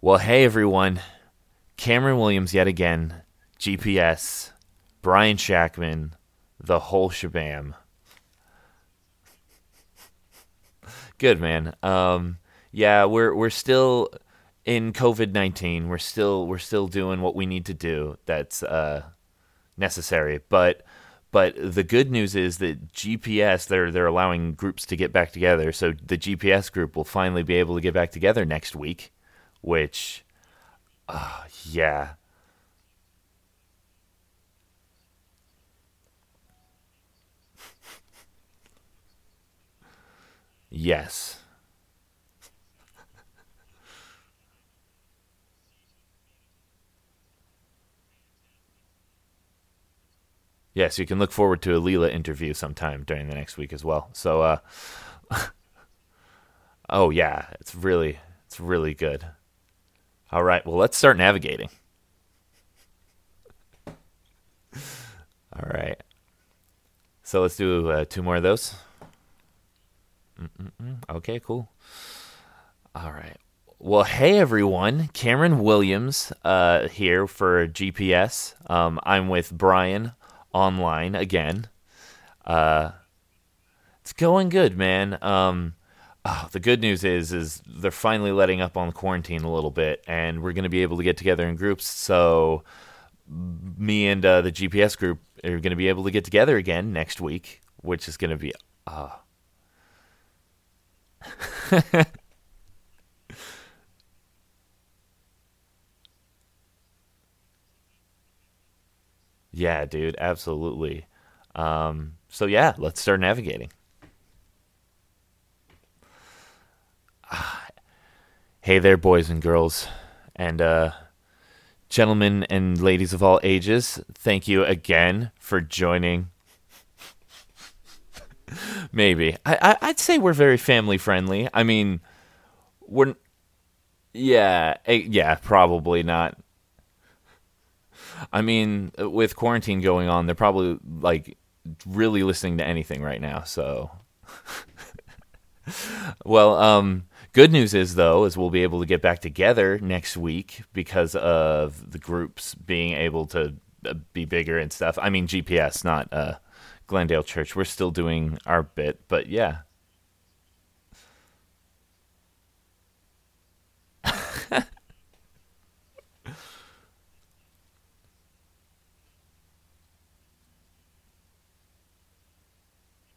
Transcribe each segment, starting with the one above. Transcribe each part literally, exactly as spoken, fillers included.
Well, hey, everyone. Cameron Williams yet again. G P S. Brian Shackman. The whole shabam. Good, man. Um, yeah, we're we're still in covid nineteen. We're still we're still doing what we need to do. That's uh, necessary. But but the good news is that G P S they're they're allowing groups to get back together. So the G P S group will finally be able to get back together next week. Which, uh, yeah. Yes. Yes, you can look forward to a Leela interview sometime during the next week as well. So, uh, oh yeah, it's really, it's really good. All right, well, let's start navigating. All right. So let's do uh, two more of those. Mm-mm-mm. Okay, cool. All right. Well, hey, everyone. Cameron Williams uh, here for G P S. Um, I'm with Brian online again. Uh, it's going good, man. Um, oh, the good news is is they're finally letting up on the quarantine a little bit, and we're going to be able to get together in groups. So me and uh, the G P S group are going to be able to get together again next week, which is going to be... Uh, yeah, dude, absolutely. Um, so yeah, let's start navigating. Ah, hey there, boys and girls, and uh, gentlemen and ladies of all ages. Thank you again for joining. Maybe. I, I, I'd say we're very family friendly. I mean, we're... Yeah, yeah, probably not. I mean, with quarantine going on, they're probably, like, really listening to anything right now, so... Well, um, good news is, though, is we'll be able to get back together next week because of the groups being able to be bigger and stuff. I mean, G P S, not... Uh, Glendale Church. We're still doing our bit, but yeah.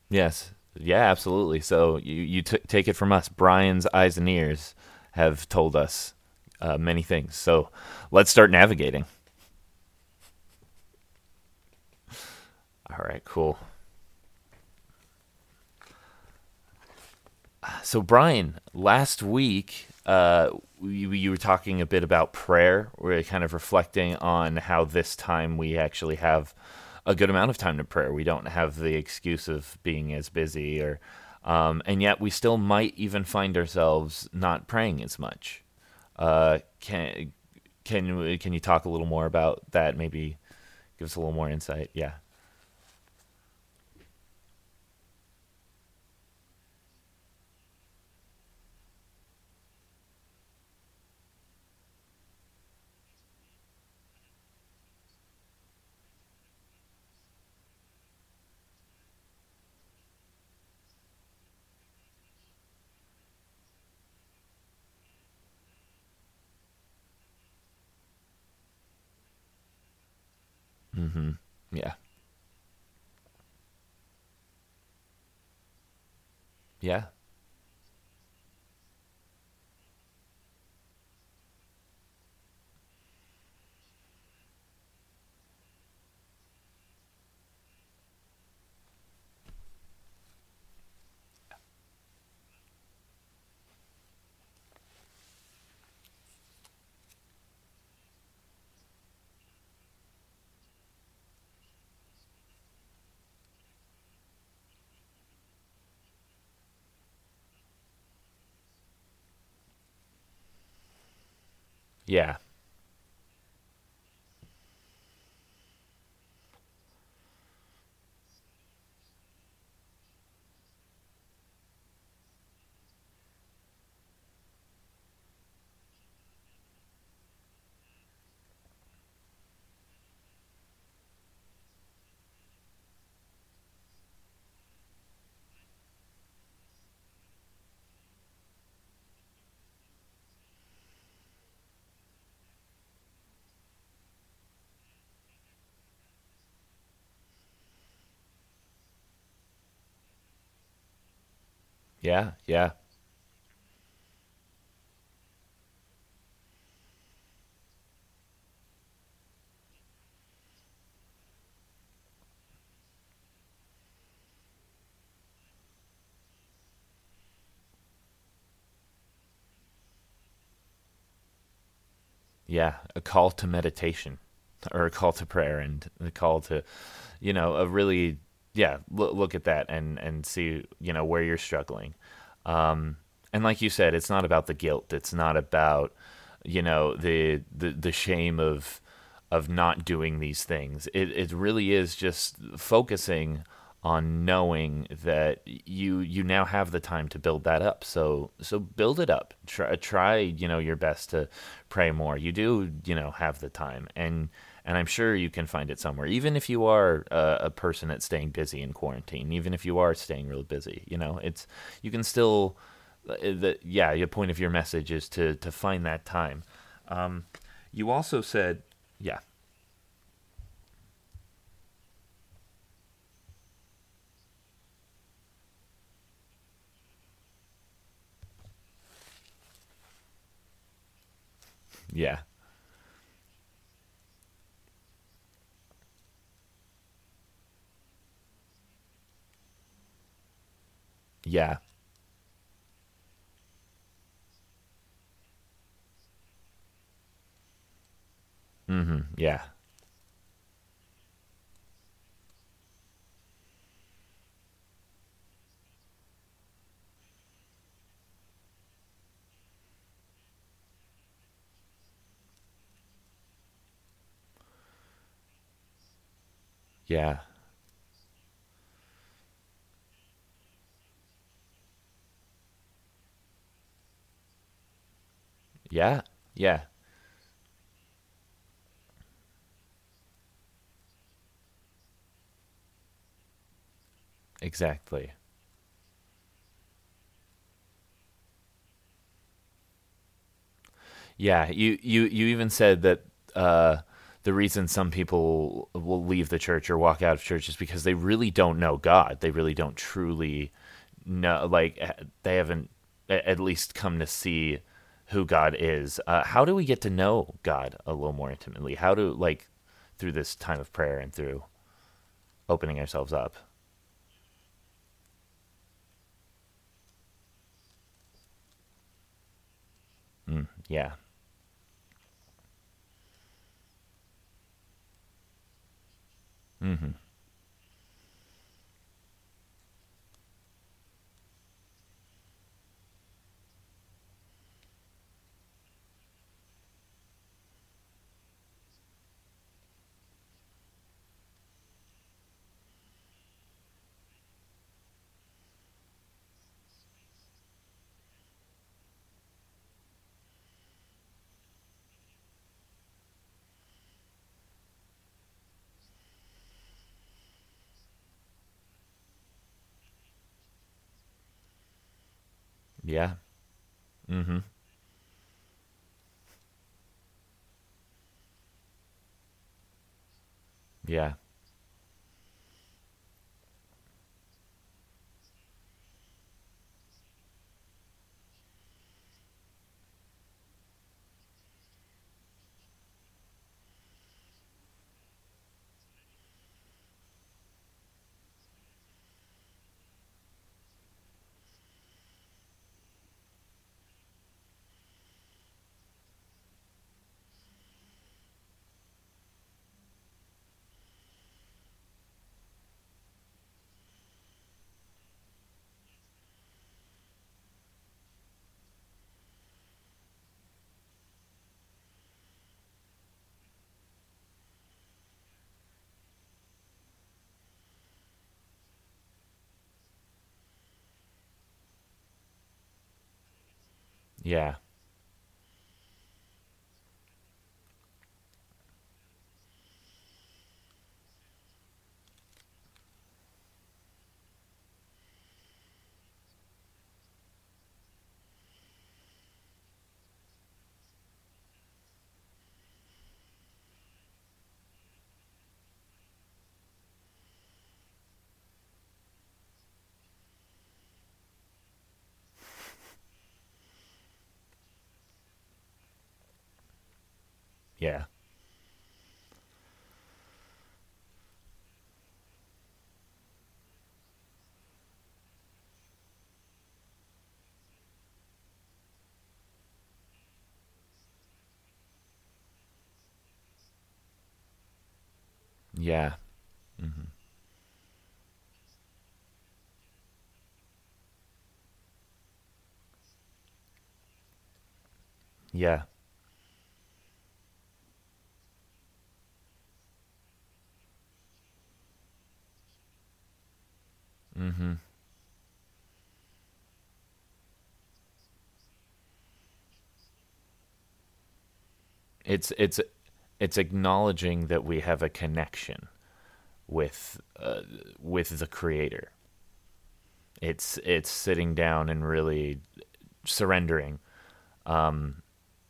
Yes. Yeah, absolutely. So you, you t- take it from us. Brian's eyes and ears have told us uh, many things. So let's start navigating. All right, cool. So, Brian, last week uh, you, you were talking a bit about prayer. We're kind of reflecting on how this time we actually have a good amount of time to prayer. We don't have the excuse of being as busy, or um, and yet we still might even find ourselves not praying as much. Uh, can can can you talk a little more about that? Maybe give us a little more insight. Yeah. Mm-hmm. Yeah. Yeah. Yeah. Yeah, yeah. Yeah, a call to meditation or a call to prayer and a call to, you know, a really, yeah, look, look at that and, and see, you know, where you're struggling. Um, and like you said, it's not about the guilt. It's not about, you know, the the, the shame of of not doing these things. It, it really is just focusing on knowing that you you now have the time to build that up. So so build it up. Try try, you know, your best to pray more. You do, you know, have the time. And and I'm sure you can find it somewhere. Even if you are a, a person that's staying busy in quarantine, even if you are staying real busy, you know, it's you can still the yeah, your point of your message is to to find that time. Um you also said, yeah. Yeah. Yeah. Mhm. Yeah. Yeah. Yeah. Yeah. Exactly. Yeah, you you you even said that uh, the reason some people will leave the church or walk out of church is because they really don't know God. They really don't truly know, like eh, they haven't a- at least come to see who God is. Uh, how do we get to know God a little more intimately? How do like through this time of prayer and through opening ourselves up? Mm, yeah, hmm yeah, hmm yeah, yeah, Yeah. Yeah. Mm-hmm. Yeah. Mm-hmm. It's it's it's acknowledging that we have a connection with uh, with the creator. It's it's sitting down and really surrendering. Um,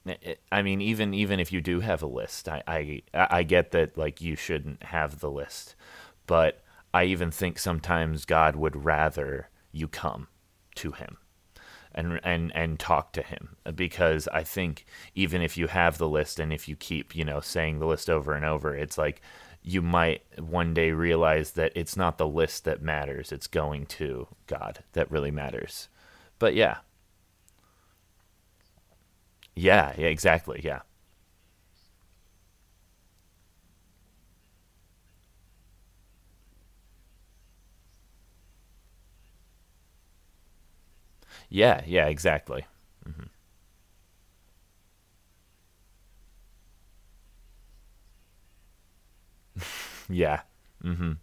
I I mean, even even if you do have a list, I, I I get that, like, you shouldn't have the list, but I even think sometimes God would rather you come to Him and and and talk to Him, because I think even if you have the list and if you keep you know saying the list over and over, it's like you might one day realize that it's not the list that matters; it's going to God that really matters. But yeah, yeah, yeah, exactly, yeah, yeah, yeah, exactly. hmm Yeah. hmm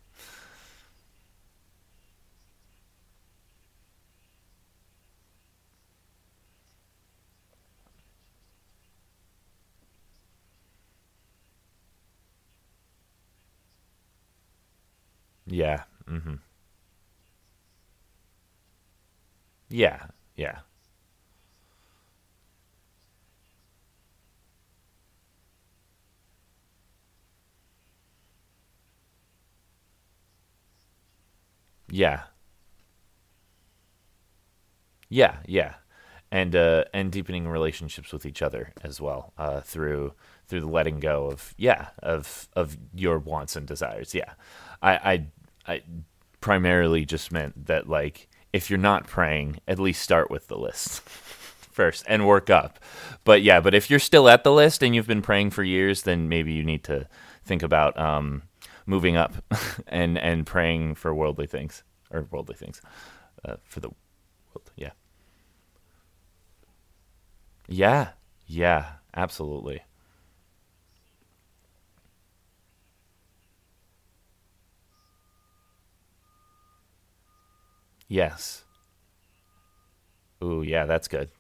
Yeah. hmm Yeah. Yeah. Yeah. Yeah, yeah, and uh, and deepening relationships with each other as well, uh, through through the letting go of yeah of of your wants and desires. Yeah, I I, I primarily just meant that, like, if you're not praying, at least start with the list first and work up. But yeah, but if you're still at the list and you've been praying for years, then maybe you need to think about um, moving up and and praying for worldly things or worldly things uh, for the world. Yeah. Yeah, yeah, absolutely. Yes. Ooh, yeah, that's good.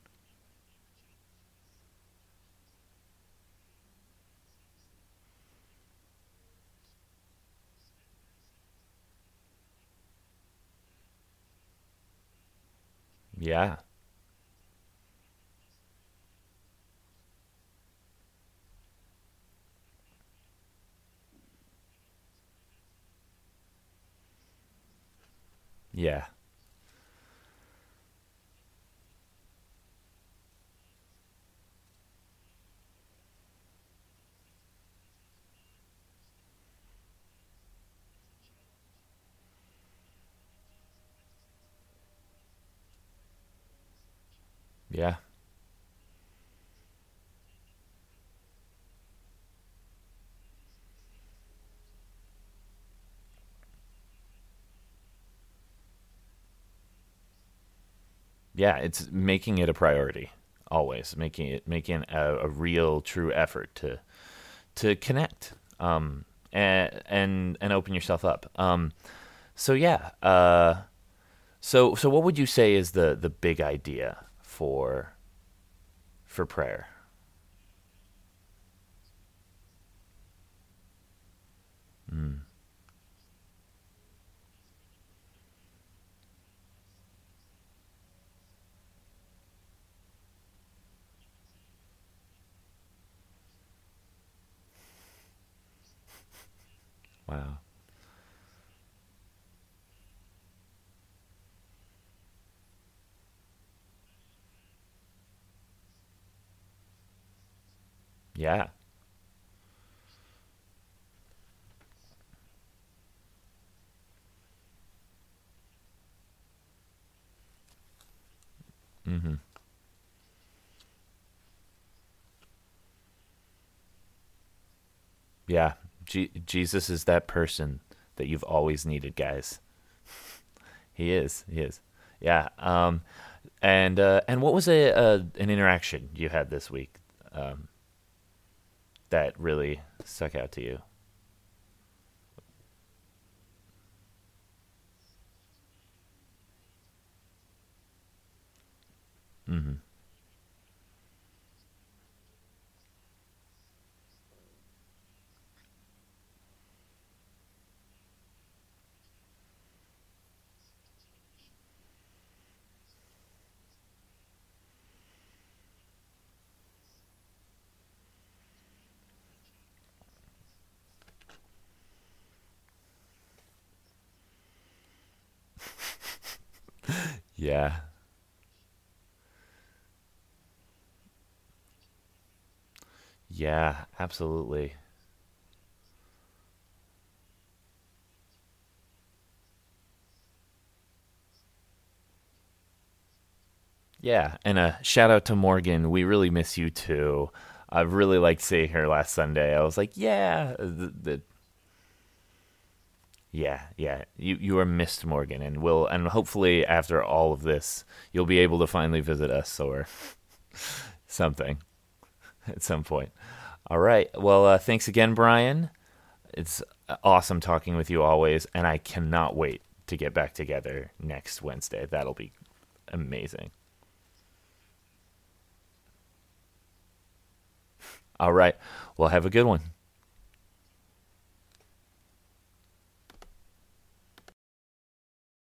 Yeah. Yeah. Yeah. Yeah, it's making it a priority always, making it making a, a real true effort to to connect um and and, and open yourself up. Um so yeah, uh so so what would you say is the the big idea for for prayer? Mm. Wow. Yeah. Yeah, G- Jesus is that person that you've always needed, guys. He is. He is. Yeah. Um, and uh, and what was a, a an interaction you had this week um, that really stuck out to you? Mm-hmm. Yeah. Yeah, absolutely. Yeah, and a shout out to Morgan. We really miss you too. I really liked seeing her last Sunday. I was like, yeah, the, the yeah, yeah. You you are missed, Morgan, and will and hopefully after all of this, you'll be able to finally visit us or something at some point. All right. Well, uh, thanks again, Brian. It's awesome talking with you always, and I cannot wait to get back together next Wednesday. That'll be amazing. All right. Well, have a good one.